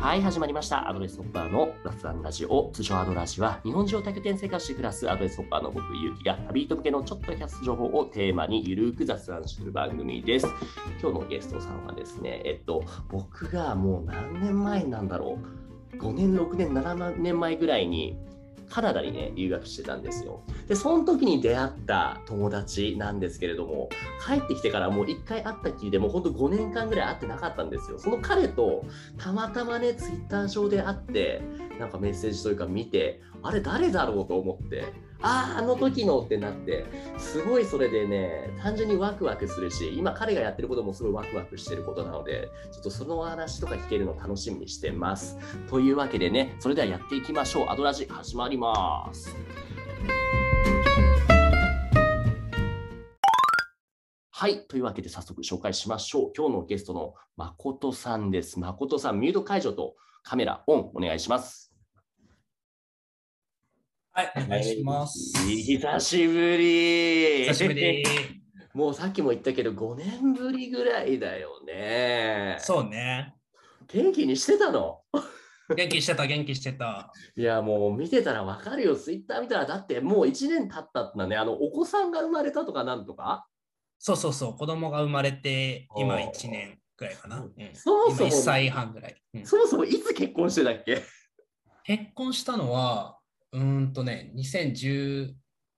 はい、始まりました。アドレスホッパーの雑談ラジオ。通称アドラジは、日本中を多拠点生活して暮らすアドレスホッパーの僕、ゆうきが、旅人向けのちょっとキャス情報をテーマにゆるく雑談する番組です。今日のゲストさんはですね、僕がもう何年前なんだろう。5年、6年、7年前ぐらいに、カナダにね、留学してたんですよ。で、その時に出会った友達なんですけれども、帰ってきてからもう1回会ったきりでもうほんと5年間ぐらい会ってなかったんですよ。その彼とたまたまね、ツイッター上で会って、なんかメッセージというか見て、あれ誰だろうと思って、あの時のってなって、すごいそれでね、単純にワクワクするし、今彼がやってることもすごいワクワクしてることなので、ちょっとその話とか聞けるの楽しみにしてます。というわけでね、それではやっていきましょう。アドラジ始まります。はい。というわけで早速紹介しましょう。今日のゲストの誠さんです。誠さん、ミュート解除とカメラオンお願いします。はい、お願いします。久しぶり。もうさっきも言ったけど、5年ぶりぐらいだよね。そうね。元気にしてたの？元気してた。いや、もう見てたらわかるよ。ツイッター見たら、だってもう1年経ったんだね。お子さんが生まれたとかなんとか？そう。子供が生まれて、今1年ぐらいかな。そもそも今1歳半ぐらい。そもそもいつ結婚してたっけ？結婚したのは、2010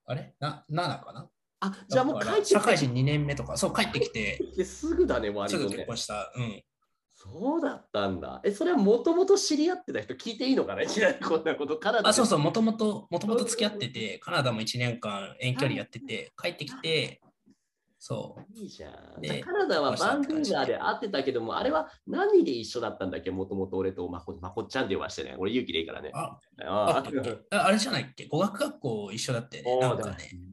あれな7かなあ、じゃあもう帰って社会人2年目とか、そう、帰ってきてすぐだね、割とね、すぐ結婚した。そうだったんだ。それはもともと知り合ってた人聞いていいのかな？知らない、こんなことカナダ。あ、そう、もともと付き合ってて、カナダも1年間遠距離やってて、帰ってきて、そう。いいじゃん。で、カナダはバンクーバーで会ってたけども、あれは何で一緒だったんだっけ？もともと俺とまこっちゃんで呼ばしてね。俺、勇気でいいからね。あれじゃないっけ？語学学校一緒だって。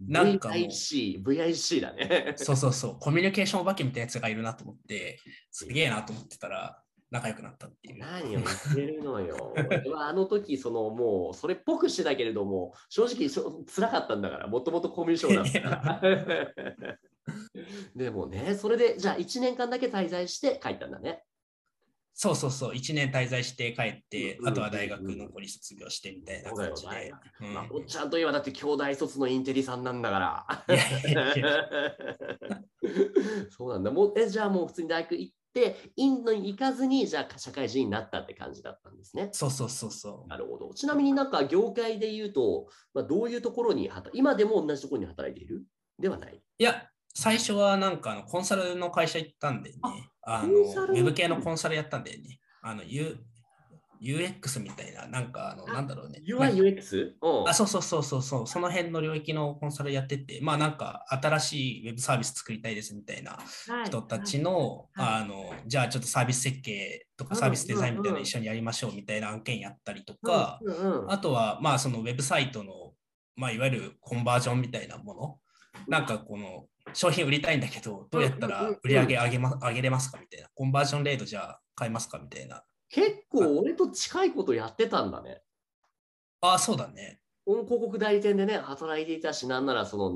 なんかね。VIC だね。そう。コミュニケーションお化けみたいなやつがいるなと思って、すげえなと思ってたら、仲良くなったっていう。何を言ってるのよ。俺はあの時、もう、それっぽくしてたけれども、正直、辛かったんだから、もともとコミュ障だったから。でもね、それで、じゃあ1年間だけ滞在して帰ったんだね。そう、1年滞在して帰って、あとは大学残り卒業してみたいな感じで。まこっちゃんといえばだって兄弟卒のインテリさんなんだから。そうなんだ。もうじゃあもう普通に大学行って、インドに行かずに、じゃあ社会人になったって感じだったんですね。そう。なるほど。ちなみになんか業界で言うと、どういうところに今でも同じところに働いているではない？いや。最初はなんかコンサルの会社行ったんでね、ウェブ系のコンサルやったんでね、UX みたいな、なんかなんだろうね。UX? そう、その辺の領域のコンサルやってて、まあなんか新しいウェブサービス作りたいですみたいな人たちの、じゃあちょっとサービス設計とかサービスデザインみたいなの一緒にやりましょうみたいな案件やったりとか、あとはまあそのウェブサイトの、まあいわゆるコンバージョンみたいなもの、なんかこの、商品売りたいんだけど、どうやったら売り上げ上げれますかみたいな、コンバージョンレートじゃあ買えますかみたいな。結構俺と近いことやってたんだね。あ、そうだね。広告代理店でね、働いていたし、なんならその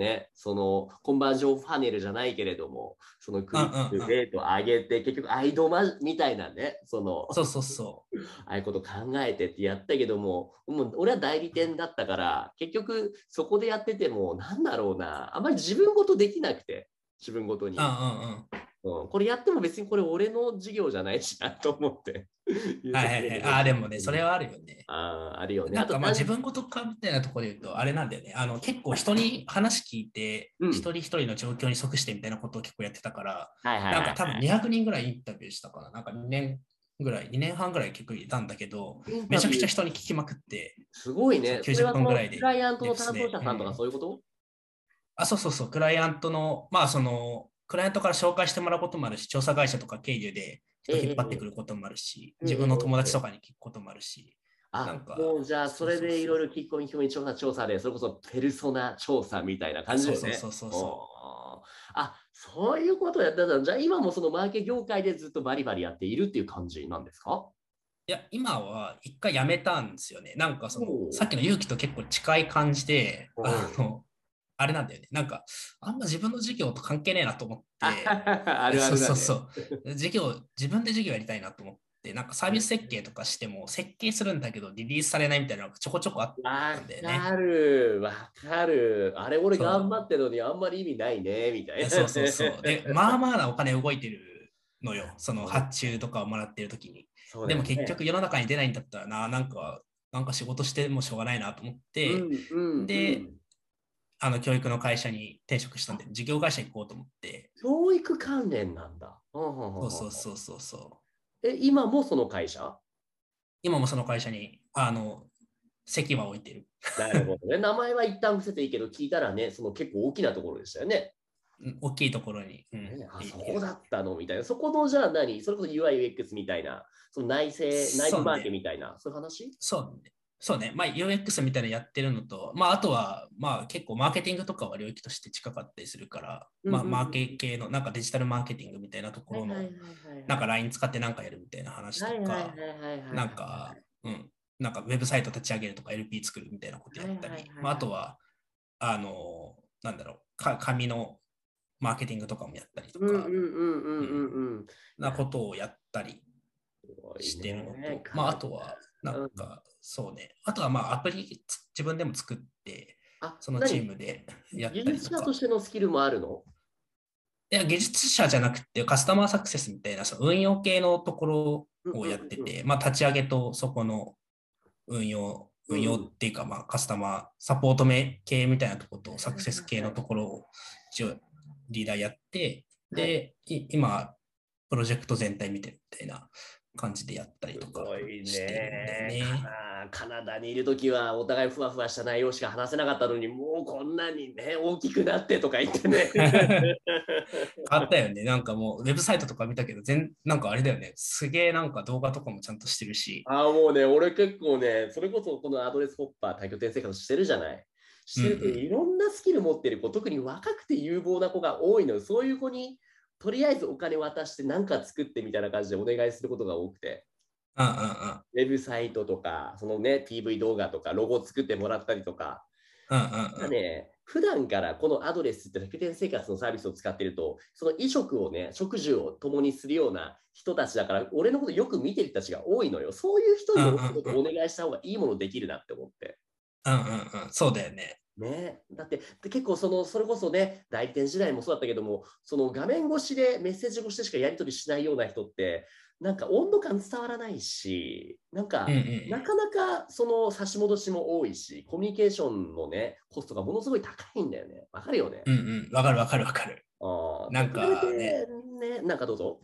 コンバージョンファネルじゃないけれども、そのクリックレート上げて、結局アイドマみたいなね、そう。ああいうこと考えてってやったけども、もう俺は代理店だったから、結局そこでやってても、なんだろうな、あんまり自分ごとできなくて、自分ごとに。これやっても別にこれ俺の事業じゃないしなと思って。でもね、それはあるよね。あるよね。なんかまあ自分ごとかみたいなところで言うと、あれなんだよね。結構人に話聞いて、一人一人の状況に即してみたいなことを結構やってたから、なんか多分200人ぐらいインタビューしたから、なんか2年半ぐらい結構いたんだけど、めちゃくちゃ人に聞きまくって、すごいね。90分ぐらいで。クライアントの担当者さんとかそういうこと？そう。クライアントの、まあクライアントから紹介してもらうこともあるし、調査会社とか経由で引っ張ってくることもあるし、自分の友達とかに聞くこともあるし。もうじゃあ、それでいろいろ聞き込み調査で、それこそペルソナ調査みたいな感じですね。そう。あ、そういうことをやってたの。じゃあ、今もそのマーケ業界でずっとバリバリやっているっていう感じなんですか？いや、今は一回やめたんですよね。なんかさっきの勇気と結構近い感じで、あれなんだよね。なんかあんま自分の事業と関係ねえなと思って、自分で事業やりたいなと思っ、なんかサービス設計とかしても設計するんだけどリリースされないみたいなのがちょこちょこあったんだよね。わかる。あれ俺頑張ってるのにあんまり意味ないねみたいな。そう。でまあまあなお金動いてるのよ、その発注とかをもらってる時に。そうだよね。でも結局世の中に出ないんだったらなんか仕事してもしょうがないなと思って、で教育の会社に転職したんで、事業会社行こうと思って。教育関連なんだ。そう。今もその会社？今もその会社に席は置いてる。なるほどね。名前は一旦伏せていいけど、聞いたらね、その結構大きなところでしたよね。大きいところに。そうだったのみたいな。そこのじゃあ何？それこそ UI/UX みたいな、その内部マーケみたいな、そういう話？そうね。まあ、UX みたいなやってるのと、まあ、あとは、まあ、結構マーケティングとかは領域として近かったりするから、マーケ系の、なんかデジタルマーケティングみたいなところの、なんか LINE 使ってなんかやるみたいな話とか、なんかウェブサイト立ち上げるとか LP 作るみたいなことやったり、あとは、紙のマーケティングとかもやったりとか、なことをやったりしてるのと、まあ、あとは、なんか、そうね。あとはまあアプリ自分でも作って、そのチームでやったりとか。技術者としてのスキルもあるの？いや、技術者じゃなくてカスタマーサクセスみたいなその運用系のところをやってて、まあ立ち上げとそこの運用っていうか、まあカスタマーサポート系みたいなところとサクセス系のところを一応リーダーやって、で、今、プロジェクト全体見てるみたいな感じでやったりとかしてるんだよね。カナダにいるときはお互いふわふわした内容しか話せなかったのに、もうこんなにね大きくなってとか言ってね。あったよね。なんかもうウェブサイトとか見たけどなんかあれだよね。すげえなんか動画とかもちゃんとしてるし。もうね俺結構ねそれこそこのアドレスホッパー多拠点生活してるじゃない。してるといろんなスキル持ってる子、特に若くて有望な子が多いの。そういう子にとりあえずお金渡して何か作ってみたいな感じでお願いすることが多くて。ウェブサイトとか、そのね、PV 動画とか、ロゴ作ってもらったりとか。普段からこのアドレスって多拠点生活のサービスを使っていると、その衣食をね、食事を共にするような人たちだから、俺のことよく見てる人たちが多いのよ。そういう人にお願いした方がいいものできるなって思って。そうだよね。だって結構それこそね代理店時代もそうだったけども、その画面越しでメッセージ越しでしかやり取りしないような人ってなんか温度感伝わらないし、なんか、なかなかその差し戻しも多いし、コミュニケーションのねコストがものすごい高いんだよね。わかるよね。わかる。なんかね、なんかどうぞ。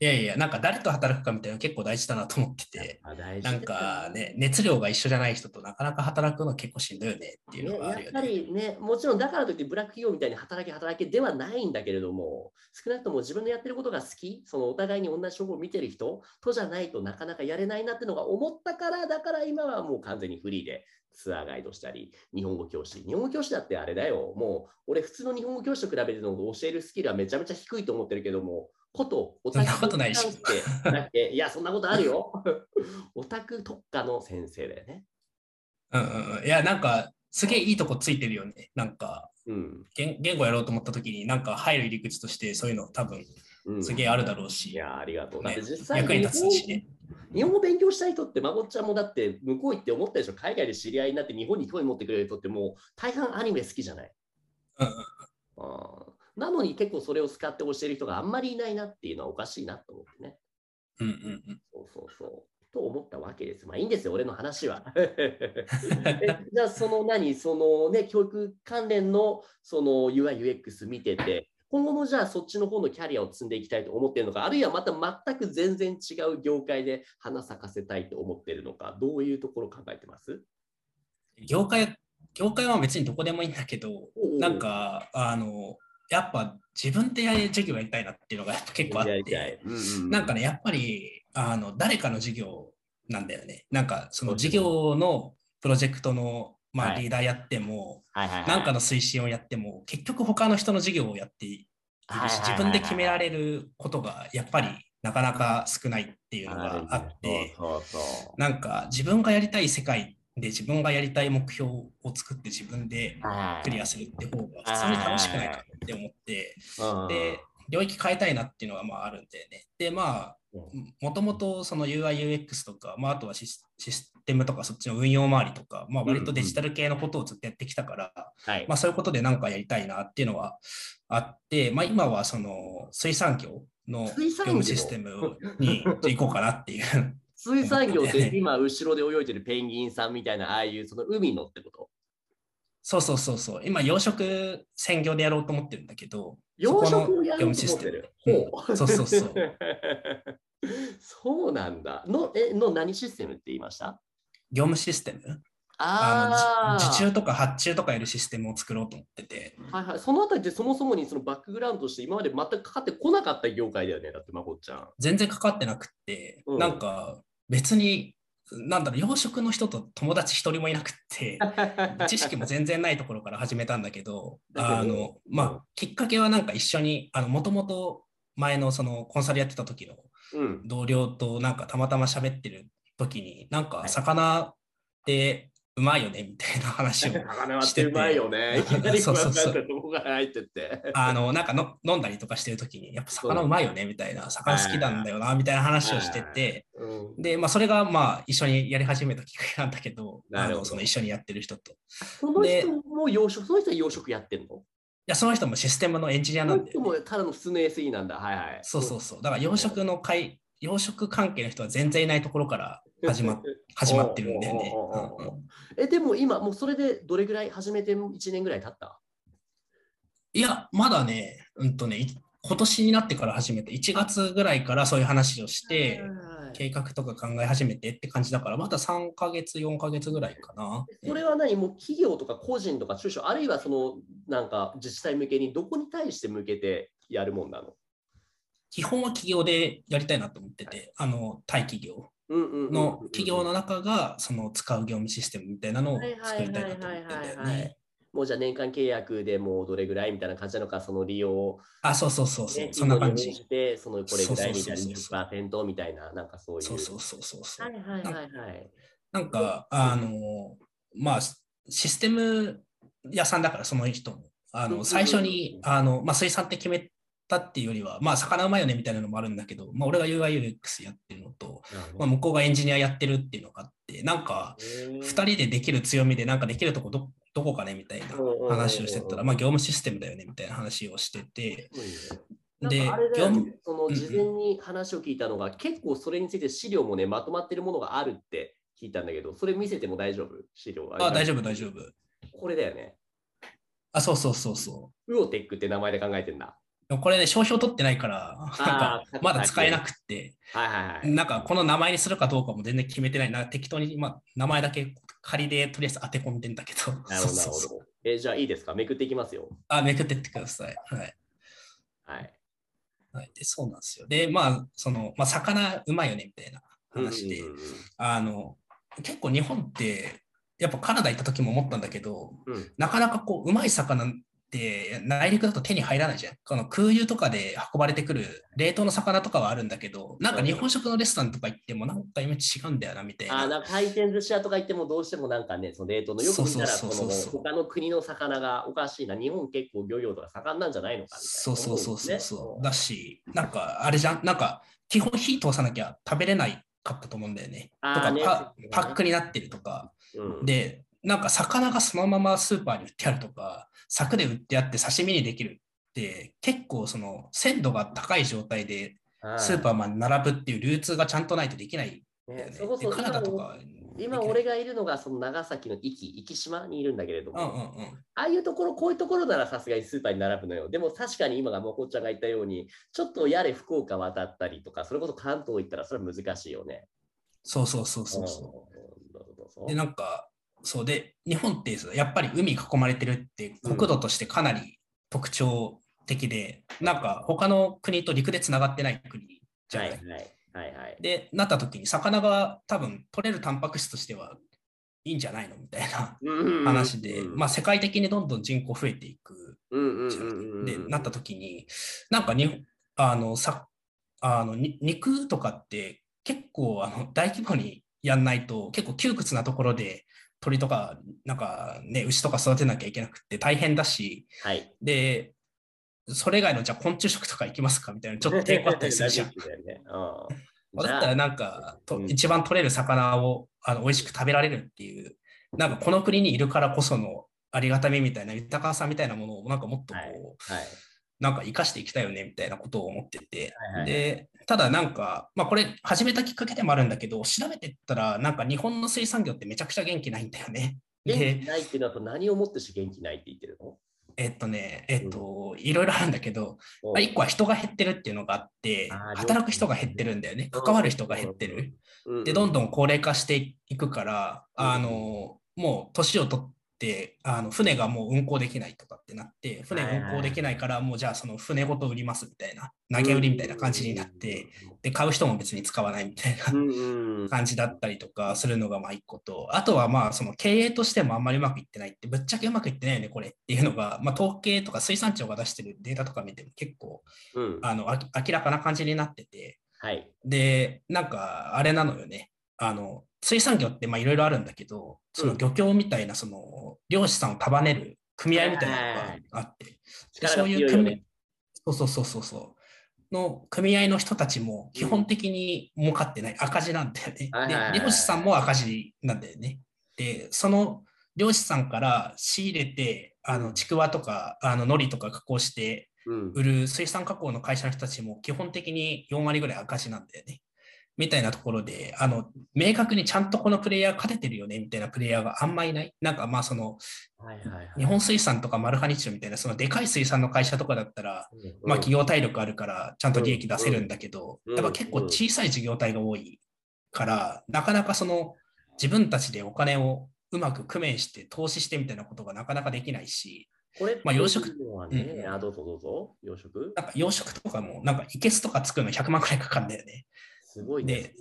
いやなんか誰と働くかみたいなの結構大事だなと思ってて、なんかね熱量が一緒じゃない人となかなか働くの結構しんどいよねっていうのがあるよね。やっぱりね、もちろんだからといってブラック企業みたいに働けではないんだけれども、少なくとも自分のやってることが好き、そのお互いに同じ職を見てる人とじゃないとなかなかやれないなってのが思ったから、だから今はもう完全にフリーでツアーガイドしたり、日本語教師だってあれだよ、もう俺普通の日本語教師と比べての教えるスキルはめちゃめちゃ低いと思ってるけども、そんなことないし。いや、そんなことあるよ。オタク特化の先生だよね。いや、なんか、すげえいいとこついてるよね。なんか、言語やろうと思ったときに、なんか入る入り口として、そういうの多分、すげえあるだろうし。いや、ありがとう。だって実際に役に立つしね。日本語勉強したい人って、まこっちゃんもだって、向こう行って思ったでしょ。海外で知り合いになって、日本に興味持ってくれる人って、もう、大半アニメ好きじゃない。なのに結構それを使って教える人があんまりいないなっていうのはおかしいなと思ってね。と思ったわけです。まあいいんですよ、俺の話は。じゃあその教育関連のその UI/UX 見てて、今後もじゃあそっちの方のキャリアを積んでいきたいと思ってるのか、あるいはまた全く全然違う業界で花咲かせたいと思ってるのか、どういうところを考えてます？業界は別にどこでもいいんだけど、なんかやっぱ自分で授業やりたいなっていうのが結構あって、なんかね、やっぱり誰かの授業なんだよね。なんかその授業のプロジェクトの、まあ、リーダーやっても、なんかの推進をやっても、結局他の人の授業をやっているし、自分で決められることがやっぱりなかなか少ないっていうのがあって、なんか自分がやりたい世界で自分がやりたい目標を作って自分でクリアするって方が普通に楽しくないかって思って、で領域変えたいなっていうのがまああるんでね。でまあもともとその UI/UX とか、まあ、あとはシステムとかそっちの運用周りとか、まあ、割とデジタル系のことをずっとやってきたから、うんうん、まあ、そういうことで何かやりたいなっていうのはあって、まあ、今はその水産業の業務システムに行こうかなっていう水産業って今後ろで泳いでるペンギンさんみたいな、ああいうその海のってこと？そうそうそうそう、今養殖専業でやろうと思ってるんだけど、養殖をやろうと思ってる、うん、そうそうそうそうなんだの。何システムって言いました？業務システム。受注とか発注とかやるシステムを作ろうと思ってて、はいはい、そのあたりってそもそもにそのバックグラウンドとして今まで全くかかってこなかった業界だよね。だってまこっちゃん全然かかってなくって、うん、なんか別になんだろう、養殖の人と友達一人もいなくって知識も全然ないところから始めたんだけどまあ、きっかけはなんか一緒にもともと前のそのコンサルやってた時の同僚となんかたまたま喋ってる時になんか魚ってうまいよねみたいな話をしてて、うまいよね、いきなりこうなんかどこが入ってってなんかの飲んだりとかしてる時にやっぱ魚うまいよねみたいな、魚好きなんだよなみたいな話をしてて、でまあそれがまあ一緒にやり始めたきっかけなんだけど、その一緒にやってる人と、その人も養殖、その人は養殖やってるの？いや、その人もシステムのエンジニアなんで、その人もただの普通の SE なんだ。はいはい、そうそうそう、だから養殖関係の人は全然いないところから始まってるんだよね。でも今もうそれでどれぐらい、始めて1年ぐらい経った？いや、まだね、今年になってから始めて、1月ぐらいからそういう話をして計画とか考え始めてって感じだから、まだ3ヶ月4ヶ月ぐらいかな。これは何、もう企業とか個人とか中小、あるいはそのなんか自治体向けに、どこに対して向けてやるもんなの？基本は企業でやりたいなと思ってて、対企業の企業の中がその使う業務システムみたいなのを作りたいなと思っててね。もうじゃあ年間契約でもうどれぐらいみたいな感じなのか、その利用を、そうそうそうそう、そんな感じで、そのこれぐらいみたいな 10% みたいな、なんかそういう、そうそうそうそうそう、なんかまあシステム屋さんだから、その人も最初にまあ水産って決めたっていうよりは、まあ魚うまいよねみたいなのもあるんだけど、まあ、俺が UI/UX やってるのと、まあ、向こうがエンジニアやってるっていうのがあって、なんか2人でできる強みで、なんかできるとこどこかねみたいな話をしてたら、まあ業務システムだよねみたいな話をしてて、で、その事前に話を聞いたのが、結構それについて資料もね、まとまってるものがあるって聞いたんだけど、それ見せても大丈夫？資料は。大丈夫大丈夫。これだよね。そうそうそうそう。ウオテックって名前で考えてんだ。これね、商標取ってないから、なんかまだ使えなくって、なんかこの名前にするかどうかも全然決めてないな、適当に、まあ、名前だけ仮でとりあえず当て込んでんだけど。なるほど、なるほど。じゃあいいですか、めくっていきますよ。めくってってください。はい。はい。はい、で、そうなんですよ。で、まあ、まあ、魚うまいよねみたいな話で、結構日本って、やっぱカナダ行った時も思ったんだけど、なかなかこう、うまい魚、で内陸だと手に入らないじゃん。この空輸とかで運ばれてくる冷凍の魚とかはあるんだけど、なんか日本食のレストランとか行ってもなんかイメージ違うんだよなみたいな。なんか回転寿司屋とか行ってもどうしてもなんかね、その冷凍の、よく見たらその他の国の魚がおかしいな、日本結構漁業とか盛んなんじゃないのかみたいな、ね。そうそうそうそうそう。だし、なんかあれじゃん、なんか基本火通さなきゃ食べれないかったと思うんだよね。とかね、パックになってるとか、で。なんか魚がそのままスーパーに売ってあるとか、柵で売ってあって刺身にできるって結構その鮮度が高い状態でスーパーまで並ぶっていう流通がちゃんとないとできないんだよね。で、カナダとか今俺がいるのがその長崎の壱岐島にいるんだけれども、ああいうところ、こういうところならさすがにスーパーに並ぶのよ。でも確かに今がもこっちゃんが言ったように、ちょっとやれ福岡渡ったりとか、それこそ関東行ったらそれは難しいよね。そうそうそうそうそう。で、なんかそうで、日本ってやっぱり海囲まれてるって国土としてかなり特徴的で、なんか他の国と陸でつながってない国じゃない。でなった時に魚が多分取れるタンパク質としてはいいんじゃないのみたいな話で、まあ世界的にどんどん人口増えていくでなった時に、なんかに肉とかって結構大規模にやんないと結構窮屈なところで。鳥とか、なんかね、牛とか育てなきゃいけなくて大変だし、はい、でそれ以外のじゃあ昆虫食とか行きますかみたいなちょっと抵抗あったりするじゃん。だったらなんかと、うん、一番取れる魚を美味しく食べられるっていう、なんかこの国にいるからこそのありがたみみたいな豊かさみたいなものをなんかもっとこう、はいはい、なんか生かしていきたいよねみたいなことを思ってて、はいはい、でただなんか、まあ、これ始めたきっかけでもあるんだけど、調べてったらなんか日本の水産業ってめちゃくちゃ元気ないんだよね。元気ないっていうのは何をもってして元気ないって言ってるの？いろいろあるんだけど、まあ、1個は人が減ってるっていうのがあって、働く人が減ってるんだよね。関わる人が減ってる、でどんどん高齢化していくから、もう年を取って船がもう運航できないとかってなって、船運航できないからもうじゃあその船ごと売りますみたいな、投げ売りみたいな感じになって、で買う人も別に使わないみたいな感じだったりとかするのがまあ1個と、あとはまあその経営としてもあんまりうまくいってないって、ぶっちゃけうまくいってないよねこれっていうのが、まあ、統計とか水産庁が出してるデータとか見ても結構、明らかな感じになってて、はい、でなんかあれなのよね、水産業っていろいろあるんだけど、その漁協みたいなその漁師さんを束ねる組合みたいなのがあって、でそういう組合の人たちも基本的に儲かってない、赤字なんだよね、で漁師さんも赤字なんだよね。でその漁師さんから仕入れてちくわとか海苔とか加工して売る水産加工の会社の人たちも基本的に4割ぐらい赤字なんだよねみたいなところで、明確にちゃんとこのプレイヤー勝ててるよねみたいなプレイヤーがあんまいない。なんかまあその、日本水産とかマルハニチロみたいなそのでかい水産の会社とかだったら、まあ企業体力あるからちゃんと利益出せるんだけど、やっぱ結構小さい事業体が多いから、なかなかその自分たちでお金をうまく工面して投資してみたいなことがなかなかできないし、これまあ養殖はね、どうぞどうぞ、養殖？なんか養殖とかもなんかいけすとか作るの100万くらいかかるんだよね。すごいね、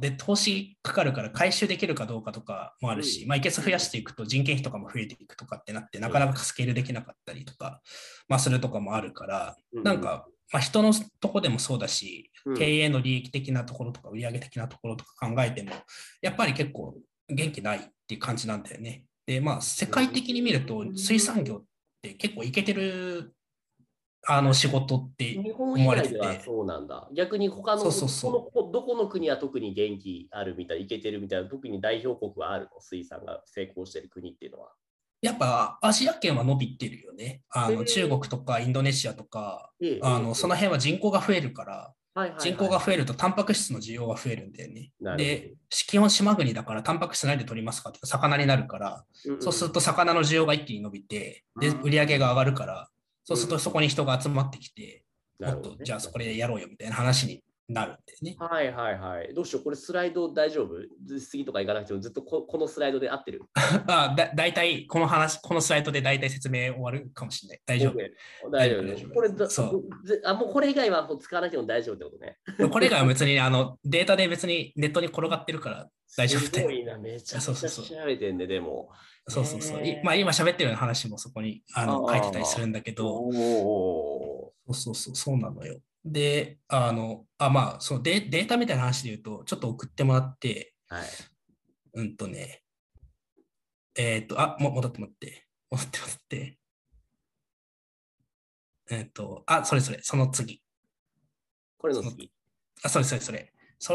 で投資かかるから回収できるかどうかとかもあるし、まあ、いけす増やしていくと人件費とかも増えていくとかってなって、なかなかスケールできなかったりとか、まあ、するとかもあるから、なんか、まあ、人のとこでもそうだし、経営の利益的なところとか売上的なところとか考えてもやっぱり結構元気ないっていう感じなんだよね。でまあ世界的に見ると水産業って結構イケてる仕事って思われてて、日本以外ではそうなんだ。逆に他のどこの国は特に元気あるみたいな、イケてるみたいな、特に代表国はあるの？水産が成功してる国っていうのはやっぱアジア圏は伸びてるよね。中国とかインドネシアとか、その辺は人口が増えるから、人口が増えるとタンパク質の需要が増えるんだよね。で基本島国だからタンパク質何で取りますかって魚になるから、そうすると魚の需要が一気に伸びて、で売り上げが上がるから。そうするとそこに人が集まってきて、もっとじゃあそこでやろうよみたいな話になるんでね。はいはいはい。どうしよう、これスライド大丈夫？次とか行かなくてもずっとこのスライドで合ってる。大体このスライドで大体説明終わるかもしれない。大丈夫。大丈夫。これもうこれ以外は使わなくても大丈夫ってことね。これ以外は別にデータで別にネットに転がってるから。大丈夫だよ。すごいな、めちゃくちゃ調べてんね、でも。そうそうそう。まあ今喋ってるような話もそこに書いてたりするんだけど。そうそうそう、そうなのよ。で、まあ、そのデータみたいな話で言うと、ちょっと送ってもらって、戻って。その次。これの次。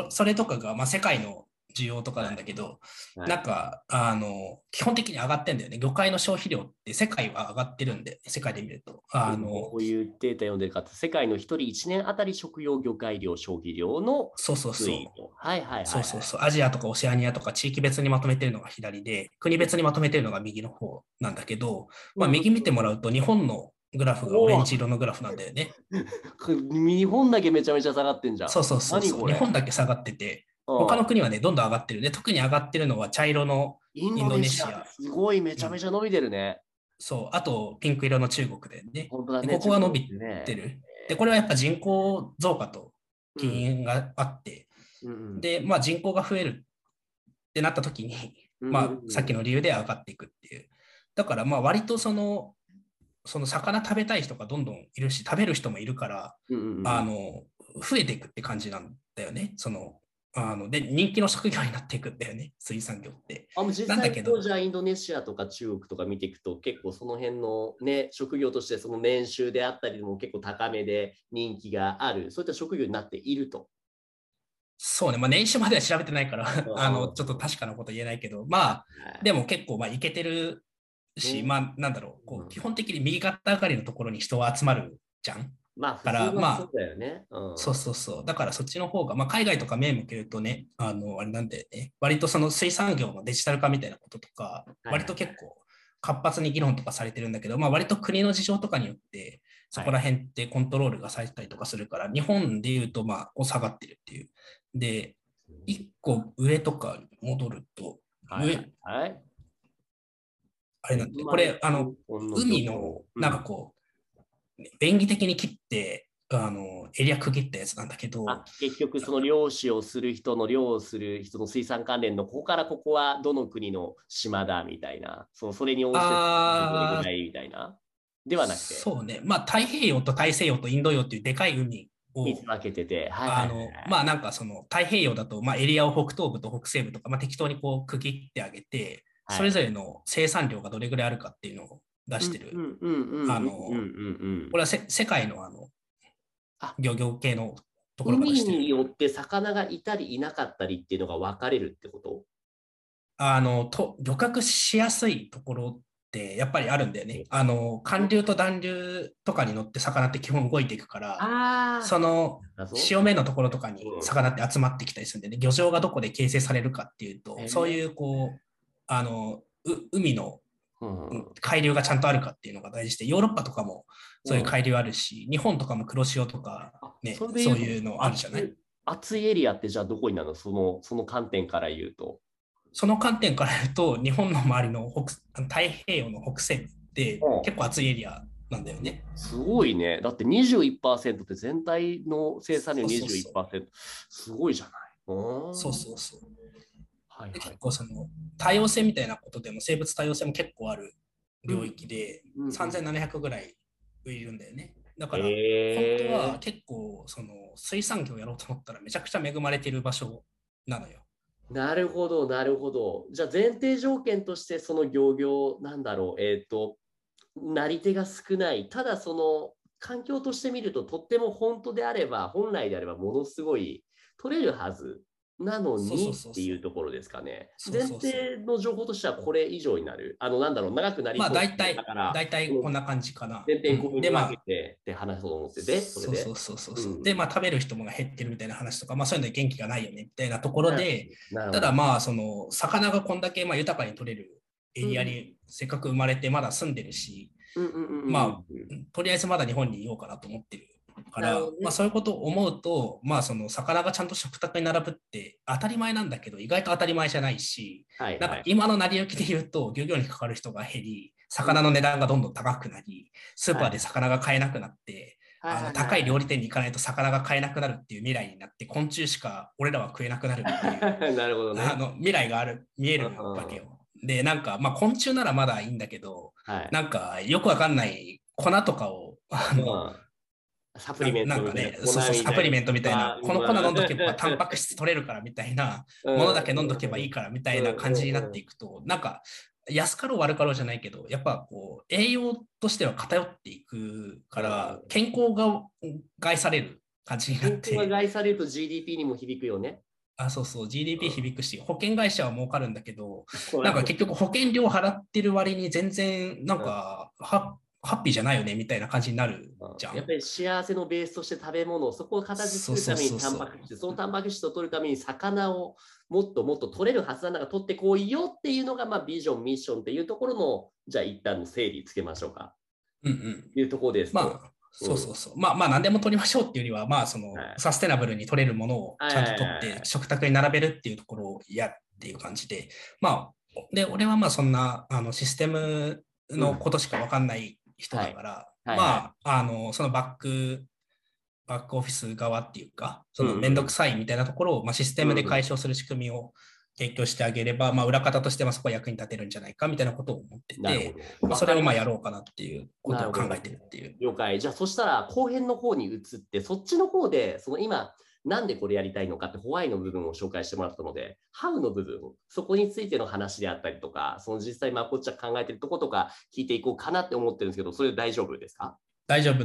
それとかが、まあ世界の、需要とかなんだけど、なんか基本的に上がってんだよね。魚介の消費量って世界は上がってるんで、世界で見るとこういうデータ読んでるかって、世界の1人1年あたり食用魚介量消費量の、アジアとかオセアニアとか地域別にまとめてるのが左で、国別にまとめてるのが右の方なんだけど、まあ、右見てもらうと日本のグラフがオレンジ色のグラフなんだよね。日本だけめちゃめちゃ下がってんじゃん。日本だけ下がってて、他の国はね、どんどん上がってるね。特に上がってるのは茶色のインドネシア。すごい、めちゃめちゃ伸びてるね。そう、あとピンク色の中国でね。ここが伸びてる。で、これはやっぱ人口増加と起因があって、で、まあ人口が増えるってなった時に、まあさっきの理由で上がっていくっていう。だからまあ割とその魚食べたい人がどんどんいるし、食べる人もいるから、増えていくって感じなんだよね。で人気の職業になっていくんだよね、水産業って。あ、もう実際のじゃあインドネシアとか中国とか見ていくと結構その辺の、ね、職業としてその年収であったりも結構高めで人気がある、そういった職業になっていると。そうね、まあ、年収までは調べてないからちょっと確かなこと言えないけど、まあ、でも結構まあイケてるし、まあ、なんだろう、こう基本的に右肩上がりのところに人は集まるじゃん。まあ、普通はそうだよね。そうそうそう。だからそっちの方が、まあ、海外とか目向けるとね、あれなんでね、割とその水産業のデジタル化みたいなこととか、割と結構活発に議論とかされてるんだけど、まあ、割と国の事情とかによって、そこら辺ってコントロールがされたりとかするから、日本でいうと、まあ、下がってるっていう。で、1個上とか戻ると、上。あれなんで、これ、海の、なんかこう、便宜的に切ってエリア区切ったやつなんだけど、結局その漁師をする人の漁をする人の水産関連のここからここはどの国の島だみたいな、それに応じてどれぐらいみたいなではなくて、そうね、まあ太平洋と大西洋とインド洋っていうでかい海を分けてて、まあなんかその太平洋だと、まあ、エリアを北東部と北西部とか、まあ、適当にこう区切ってあげて、それぞれの生産量がどれぐらいあるかっていうのを出してる。これは世界の漁業系のところからしてる。海によって魚がいたりいなかったりっていうのが分かれるってこと？漁獲しやすいところってやっぱりあるんだよね。寒流と暖流とかに乗って魚って基本動いていくから、その潮目のところとかに魚って集まってきたりするんでね、漁場がどこで形成されるかっていうと、そういうこう海の海流がちゃんとあるかっていうのが大事で、ヨーロッパとかもそういう海流あるし、日本とかも黒潮とか、ね、そういうのあるじゃない。暑いエリアってじゃあどこになるの？その観点から言うと、日本の周りの太平洋の北西部って結構暑いエリアなんだよね。すごいね。だって 21% って全体の生産量 21%、 すごいじゃない。そうそうそう。結構その多様性みたいなことでも、生物多様性も結構ある領域で3700ぐらいいるんだよね。だから本当は結構その水産業をやろうと思ったらめちゃくちゃ恵まれている場所なのよ。なるほどなるほど。じゃあ前提条件としてその漁業なんだろう、なり手が少ない、ただその環境として見るととっても本来であればものすごい取れるはずなのにっていうところですかね。前提の情報としてはこれ以上になる。なんだろう、長くなりそうだから、大体こんな感じかな。前提5分分けてって話そうと思ってて、それで。そうそうそうそう。で、まあ食べる人も減ってるみたいな話とか、まあそういうので元気がないよねみたいなところで、ただまあその魚がこんだけまあ豊かに取れるエリアにせっかく生まれてまだ住んでるし、まあとりあえずまだ日本にいようかなと思ってる。からまあ、そういうことを思うと、まあ、その魚がちゃんと食卓に並ぶって当たり前なんだけど、意外と当たり前じゃないし、なんか今の成り行きで言うと漁業にかかる人が減り、魚の値段がどんどん高くなり、スーパーで魚が買えなくなって、高い料理店に行かないと魚が買えなくなるっていう未来になって、昆虫しか俺らは食えなくなるっていうなるほど、ね、未来が見えるわけよ。でなんか、まあ、昆虫ならまだいいんだけど、なんかよくわかんない粉とかをサプリメントみたいな、この粉飲んどけばタンパク質取れるからみたいなものだけ飲んどけばいいからみたいな感じになっていくと、なんか安かろう悪かろうじゃないけど、やっぱこう栄養としては偏っていくから、健康が害される感じになって、健康が害されると GDP にも響くよね。そうそう GDP 響くし、保険会社は儲かるんだけど、なんか結局保険料払ってる割に全然なんかハッピーじゃないよねみたいな感じになるじゃん。やっぱり幸せのベースとして食べ物、そこを形作るためにタンパク質、そのタンパク質を取るために魚をもっともっと取れるはずなんだから、取ってこいよっていうのが、まあ、ビジョンミッションっていうところの、じゃあ一旦の整理つけましょうか。いうところです。そうそうそう、まあまあ何でも取りましょうっていうよりは、まあそのサステナブルに取れるものをちゃんと取って食卓に並べるっていうところをやっていう感じで、まあで俺はまあそんなシステムのことしか分かんない人だから、まあそのバックオフィス側っていうか、その面倒くさいみたいなところを、まあ、システムで解消する仕組みを提供してあげれば、まあ、裏方としてはそこは役に立てるんじゃないかみたいなことを思ってて、それをまあやろうかなっていうことを考えてるっていう。了解。じゃあそしたら後編の方に移って、そっちの方でその今なんでこれやりたいのかってホワイの部分を紹介してもらったので、ハウの部分、そこについての話であったりとか、その実際まあこっちは考えてるとことか聞いていこうかなって思ってるんですけど、それ大丈夫ですか？大丈夫。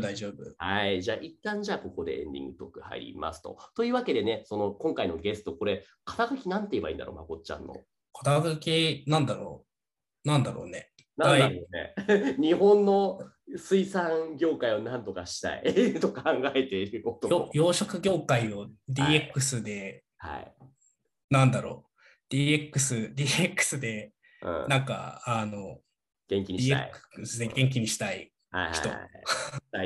はい。じゃあ、一旦じゃあ、ここでエンディングトーク入りますと。というわけでね、その今回のゲスト、これ、肩書きなんて言えばいいんだろう、まこっちゃんの。肩書き、なんだろうね。なんだろうね。日本の水産業界をなんとかしたいと考えていること。養殖業界を DX で、はい。なんだろう。DX で、うん、なんか、元気にしたい。DX で元気にしたい。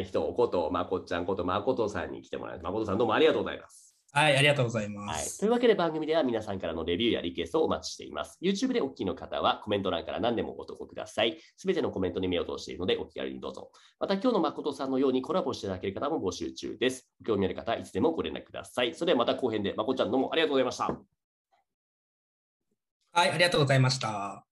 人ことまこっちゃんことまことさんに来てもらいます。まことさんどうもありがとうございます。はい、ありがとうございます。はい、というわけで番組では皆さんからのレビューやリクエストをお待ちしています。YouTube でお聞きの方はコメント欄から何でもご投稿ください。すべてのコメントに目を通しているのでお気軽にどうぞ。また今日のまことさんのようにコラボしていただける方も募集中です。ご興味ある方いつでもご連絡ください。それではまた後編で。まこっちゃんどうもありがとうございました。はい、ありがとうございました。